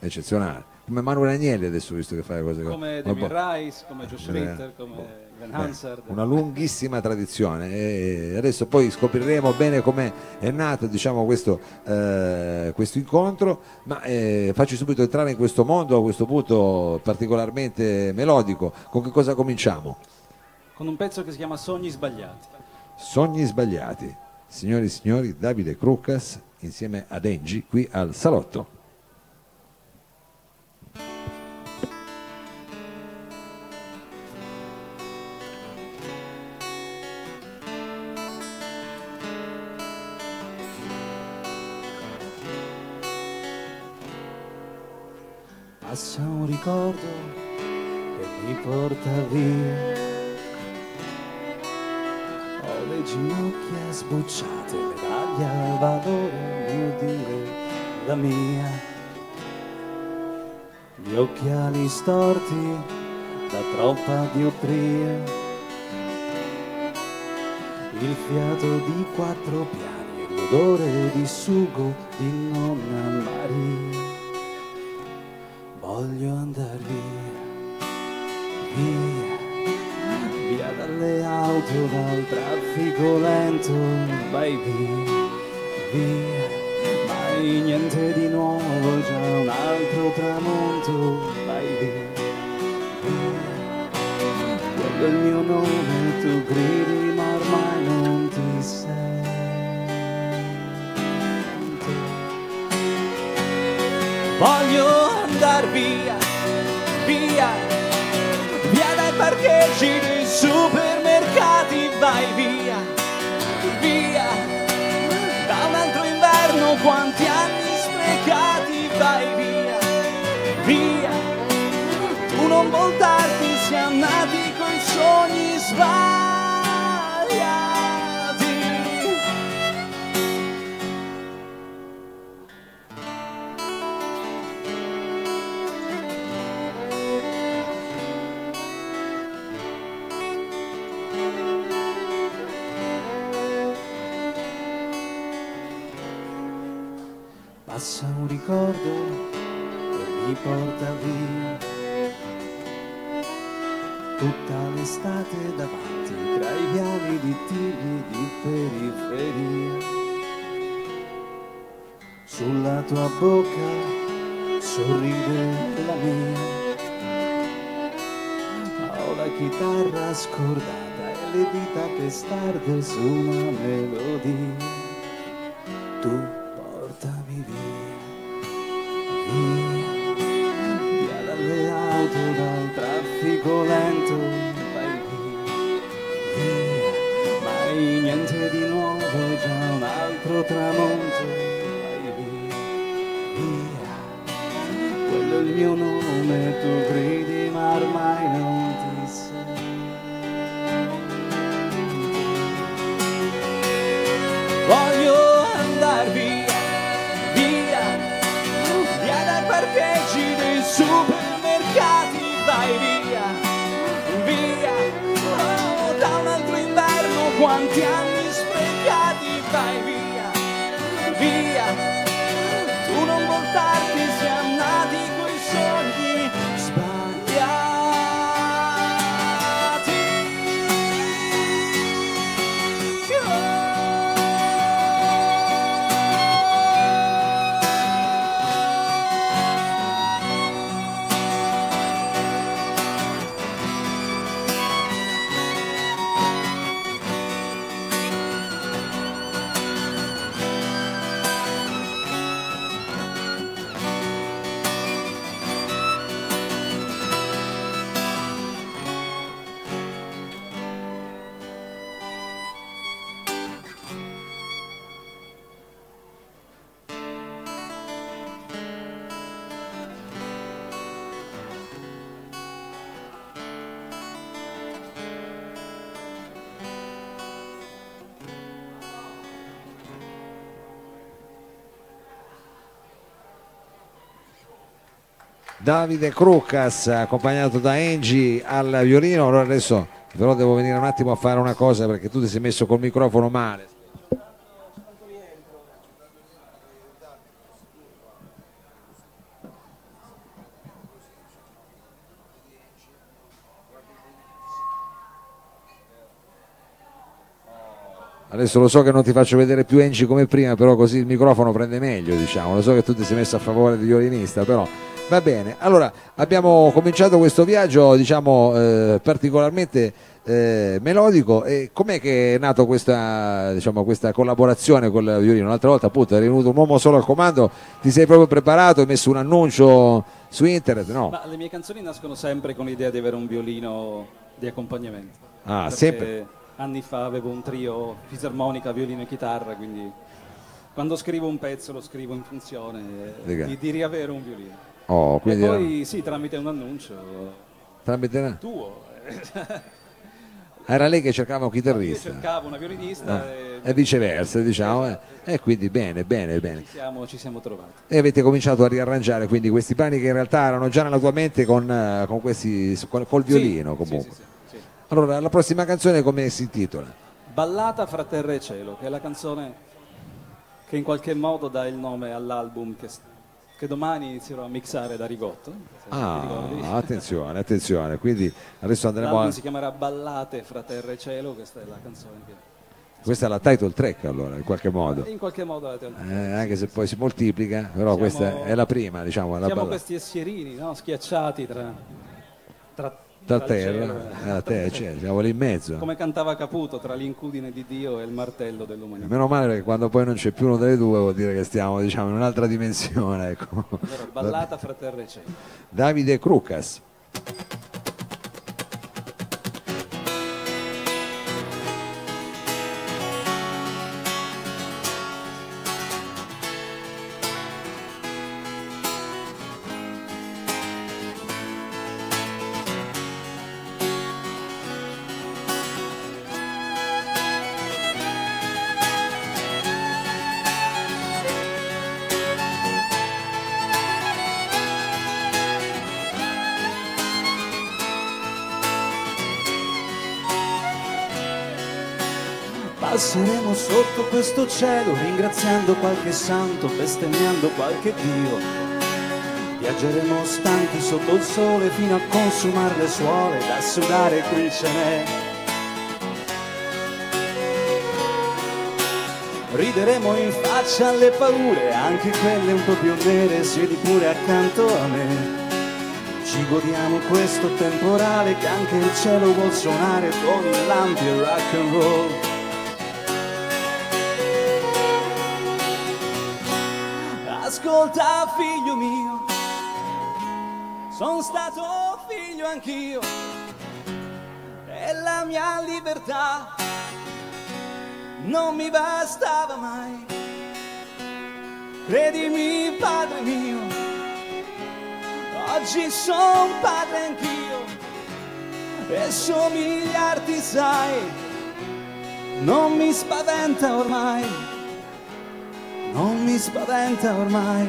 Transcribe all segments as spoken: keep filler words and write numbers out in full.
eccezionale. Come Manuel Agnelli adesso, visto che fa le cose come David Ma Rice, come Josh Ritter, come boh. Hansard. Una lunghissima tradizione, e adesso poi scopriremo bene come è nato, diciamo, questo, eh, questo incontro, ma eh, facci subito entrare in questo mondo a questo punto particolarmente melodico. Con che cosa cominciamo? Con un pezzo che si chiama Sogni sbagliati. Sogni sbagliati, signori e signori, Davide Cruccas insieme a Denji qui al Salotto. Passa un ricordo che mi porta via, ho le ginocchia sbocciate, medaglia valore mio dire la mia, gli occhiali storti da troppa dioptria, il fiato di quattro piani, l'odore di sugo di nonna Maria. Voglio andare via, via, via dalle auto, dal traffico lento, vai via, via, mai niente di nuovo, già un altro tramonto, vai via, via, quello è il mio nome, tu gridi ma ormai non ti sei. Voglio andar via, via, via dai parcheggi dei supermercati, vai via, via, da un altro inverno quanti anni sprecati, vai via, via, tu non voltarti, siamo nati coi sogni sbagliati. Passa un ricordo che mi porta via, tutta l'estate davanti tra i viali di Tivoli di periferia, sulla tua bocca sorride la mia, ho la chitarra scordata e le dita testarde su una melodia, tu portami via, via, via dalle auto, dal traffico lento, vai via, via, mai niente di nuovo, già un altro tramonto, vai via, via, quello è il mio nome, tu credi ma ormai non ti senti. Voglio andar via, parcheggi dei supermercati, vai via, via, oh, da un altro inverno quanti anni sprecati, vai via, via, tu non voltarti, siamo nati coi sogni sbagliati. Oh. Davide Cruccas accompagnato da Angie al violino. Allora adesso però devo venire un attimo a fare una cosa, perché tu ti sei messo col microfono male. Adesso lo so che non ti faccio vedere più Angie come prima, però così il microfono prende meglio, diciamo. Lo so che tu ti sei messo a favore di violinista, però va bene. Allora, abbiamo cominciato questo viaggio, diciamo, eh, particolarmente eh, melodico. E com'è che è nato questa, diciamo, questa collaborazione con il violino? Un'altra volta, appunto, eri venuto un uomo solo al comando, ti sei proprio preparato, hai messo un annuncio su internet, no? Ma le mie canzoni nascono sempre con l'idea di avere un violino di accompagnamento. Ah, perché... sempre? Anni fa avevo un trio fisarmonica, violino e chitarra, quindi quando scrivo un pezzo lo scrivo in funzione di, di riavere un violino. Oh, quindi e poi era... sì, tramite un annuncio. Tramite un tuo. Era lei che cercava un chitarrista. Io cercavo una violinista. Ah. E... e viceversa, diciamo. Eh. E quindi bene, bene, bene. Ci siamo, ci siamo trovati. E avete cominciato a riarrangiare quindi questi brani che in realtà erano già nella tua mente con, con questi, con, col violino, sì, comunque. Sì, sì, sì. Allora, la prossima canzone come si intitola? Ballata fra terra e cielo, che è la canzone che in qualche modo dà il nome all'album che, che domani inizierò a mixare da Rigotto. Ah, attenzione, attenzione. Quindi adesso andremo L'album a... si chiamerà Ballate fra terra e cielo, questa è la canzone che... Questa è la title track, allora, in qualche modo. In qualche modo la title track. Eh, anche se poi si moltiplica, però siamo... questa è la prima, diciamo. Siamo ballata. Questi essierini, no? Schiacciati tra... tra... da terra, terra cioè, siamo lì in mezzo, come cantava Caputo, tra l'incudine di Dio e il martello dell'umanità. Meno male che quando poi non c'è più uno delle due vuol dire che stiamo, diciamo, in un'altra dimensione, ecco. Allora, ballata fra terra e cielo. Davide Cruccas. Passeremo sotto questo cielo, ringraziando qualche santo, bestemmiando qualche Dio. Viaggeremo stanchi sotto il sole, fino a consumare le suole, da sudare qui ce n'è. Rideremo in faccia alle paure, anche quelle un po' più nere, siedi pure accanto a me. Ci godiamo questo temporale, che anche il cielo vuol suonare, tuoni, lampi e rock and roll. Ascolta figlio mio, sono stato figlio anch'io, e la mia libertà non mi bastava mai. Credimi padre mio, oggi sono padre anch'io, e somigliarti sai, non mi spaventa ormai. Non mi spaventa ormai.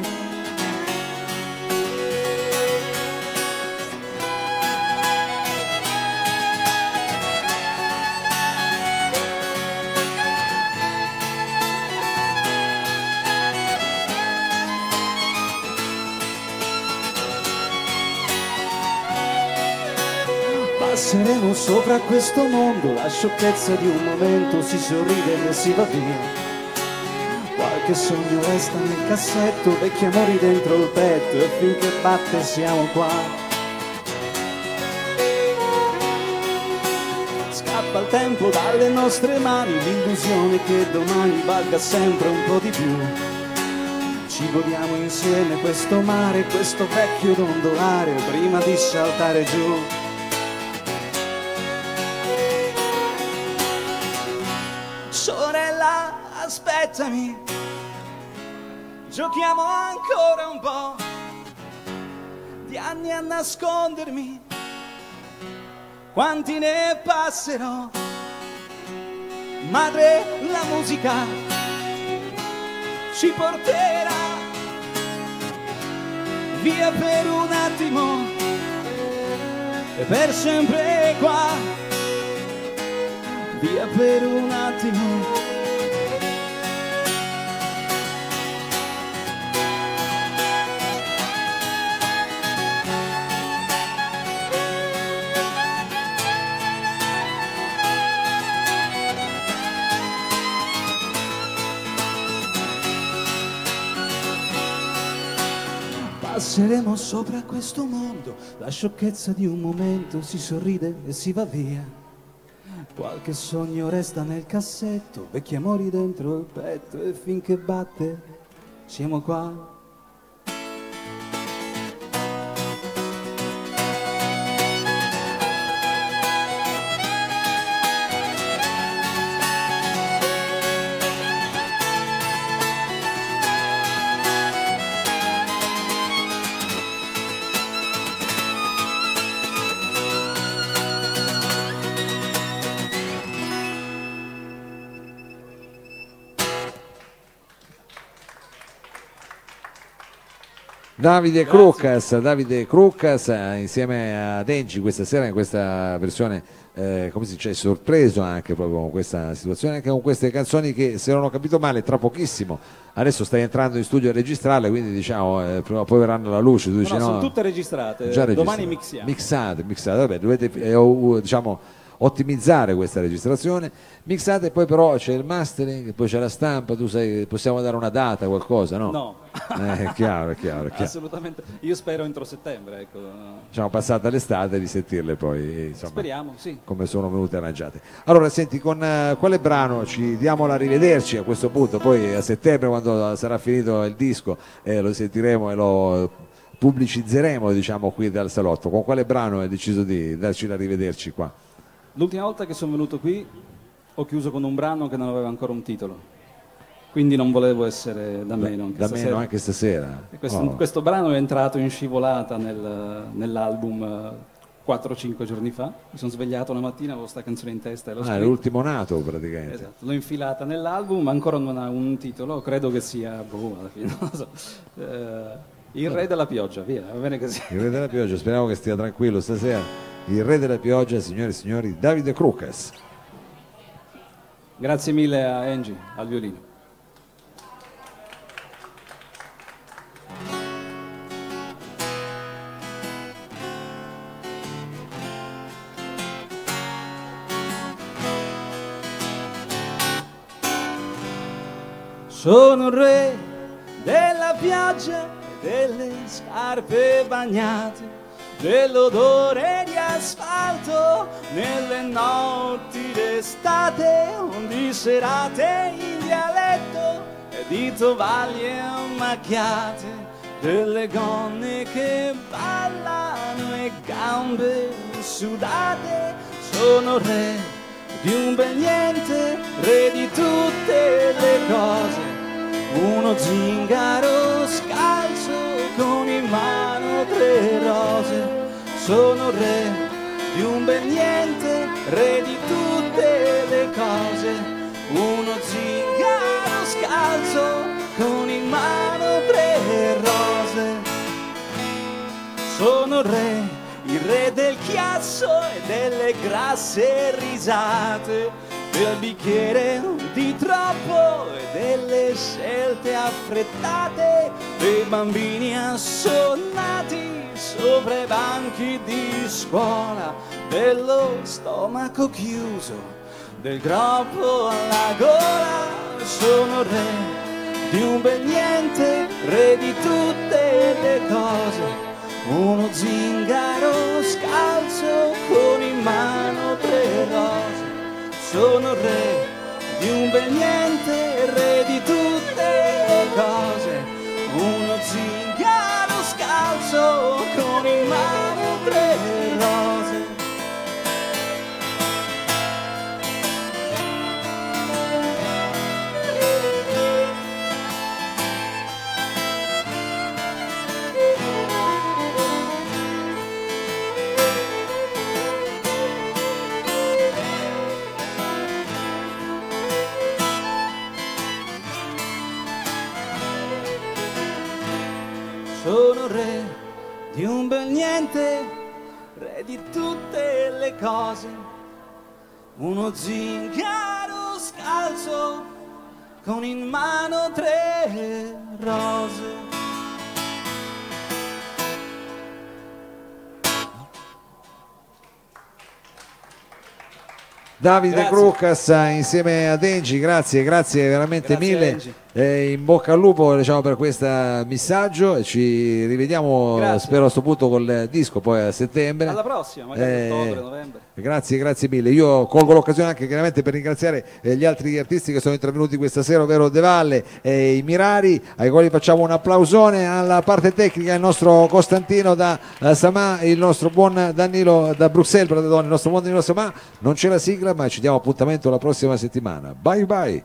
Passeremo sopra questo mondo, la sciocchezza di un momento, si sorride e si va via. Qualche sogno resta nel cassetto, vecchi amori dentro il petto, e finché batte siamo qua. Scappa il tempo dalle nostre mani, l'illusione che domani valga sempre un po' di più. Ci godiamo insieme questo mare, questo vecchio dondolare, prima di saltare giù. Sorella, aspettami, giochiamo ancora un po' di anni a nascondermi, quanti ne passerò. Madre, la musica ci porterà via per un attimo e per sempre qua, via per un attimo. Passeremo sopra questo mondo, la sciocchezza di un momento, si sorride e si va via. Qualche sogno resta nel cassetto, vecchi amori dentro il petto, e finché batte siamo qua. Davide Cruccas, Davide Cruccas insieme a Denji questa sera in questa versione, eh, come si dice, sorpreso anche proprio con questa situazione, anche con queste canzoni che, se non ho capito male, tra pochissimo adesso stai entrando in studio a registrarle, quindi diciamo eh, prima o poi verranno alla luce. Tu dici, no, no, sono tutte registrate, già domani mixiamo. Mixate, mixate, vabbè, dovete eh, diciamo ottimizzare questa registrazione, mixate, poi però c'è il mastering, poi c'è la stampa, tu sai, possiamo dare una data, qualcosa, no? No. Eh, è chiaro, è chiaro, è chiaro. Assolutamente, io spero entro settembre, ecco. Diciamo passata l'estate di sentirle poi, insomma, speriamo, sì, come sono venute arrangiate. Allora senti, con uh, quale brano ci diamo l'arrivederci a questo punto? Poi a settembre, quando sarà finito il disco, eh, lo sentiremo e lo pubblicizzeremo, diciamo, qui dal salotto. Con quale brano hai deciso di darci l'arrivederci qua? L'ultima volta che sono venuto qui ho chiuso con un brano che non aveva ancora un titolo, quindi non volevo essere da meno anche da stasera. Meno anche stasera. E questo, oh. questo brano è entrato in scivolata nel, nell'album quattro cinque giorni fa. Mi sono svegliato una mattina, avevo questa canzone in testa e l'ho ah, scritta. È l'ultimo nato praticamente. Esatto, l'ho infilata nell'album, ancora non ha un titolo, credo che sia boh, alla fine, non lo so. Eh, Il Re della Pioggia, via, va bene così. Il Re della Pioggia, speriamo che stia tranquillo stasera. Il Re della Pioggia, signore e signori, Davide Cruccas. Grazie mille a Angie, al violino. Sono il re della pioggia e delle scarpe bagnate, dell'odore di asfalto nelle notti d'estate, di serate in dialetto e di tovaglie macchiate, delle gonne che ballano e gambe sudate. Sono re di un bel niente, re di tutte le cose, uno zingaro scalzo con in mano tre rose. Sono re di un bel niente, re di tutte le cose, uno zingaro scalzo con in mano tre rose. Sono re, il re del chiasso e delle grasse risate, del bicchiere di troppo e delle scelte affrettate, dei bambini assonnati sopra i banchi di scuola, dello stomaco chiuso, del groppo alla gola. Sono re di un bel niente, re di tutte le cose, uno zingaro scalzo con in mano tre rose. Sono re di un bel niente, re di tutte le cose, uno zingaro scalzo con in mano tre rose. Sono re di un bel niente, re di tutte le cose, uno zingaro scalzo con in mano tre rose. Davide Cruccas insieme a Denji, grazie, grazie veramente grazie mille. Angie. E in bocca al lupo, diciamo, per questo messaggio, e ci rivediamo, grazie. Spero a sto punto col disco poi a settembre, alla prossima, magari eh, ottobre, novembre. Grazie, grazie mille. Io colgo l'occasione anche chiaramente per ringraziare eh, gli altri artisti che sono intervenuti questa sera, ovvero De Valle e i Mirari, ai quali facciamo un applausone. Alla parte tecnica il nostro Costantino da eh, Samà, il nostro buon Danilo da Bruxelles, perdone, il nostro buon Danilo Samà. Non c'è la sigla, ma ci diamo appuntamento la prossima settimana. Bye bye.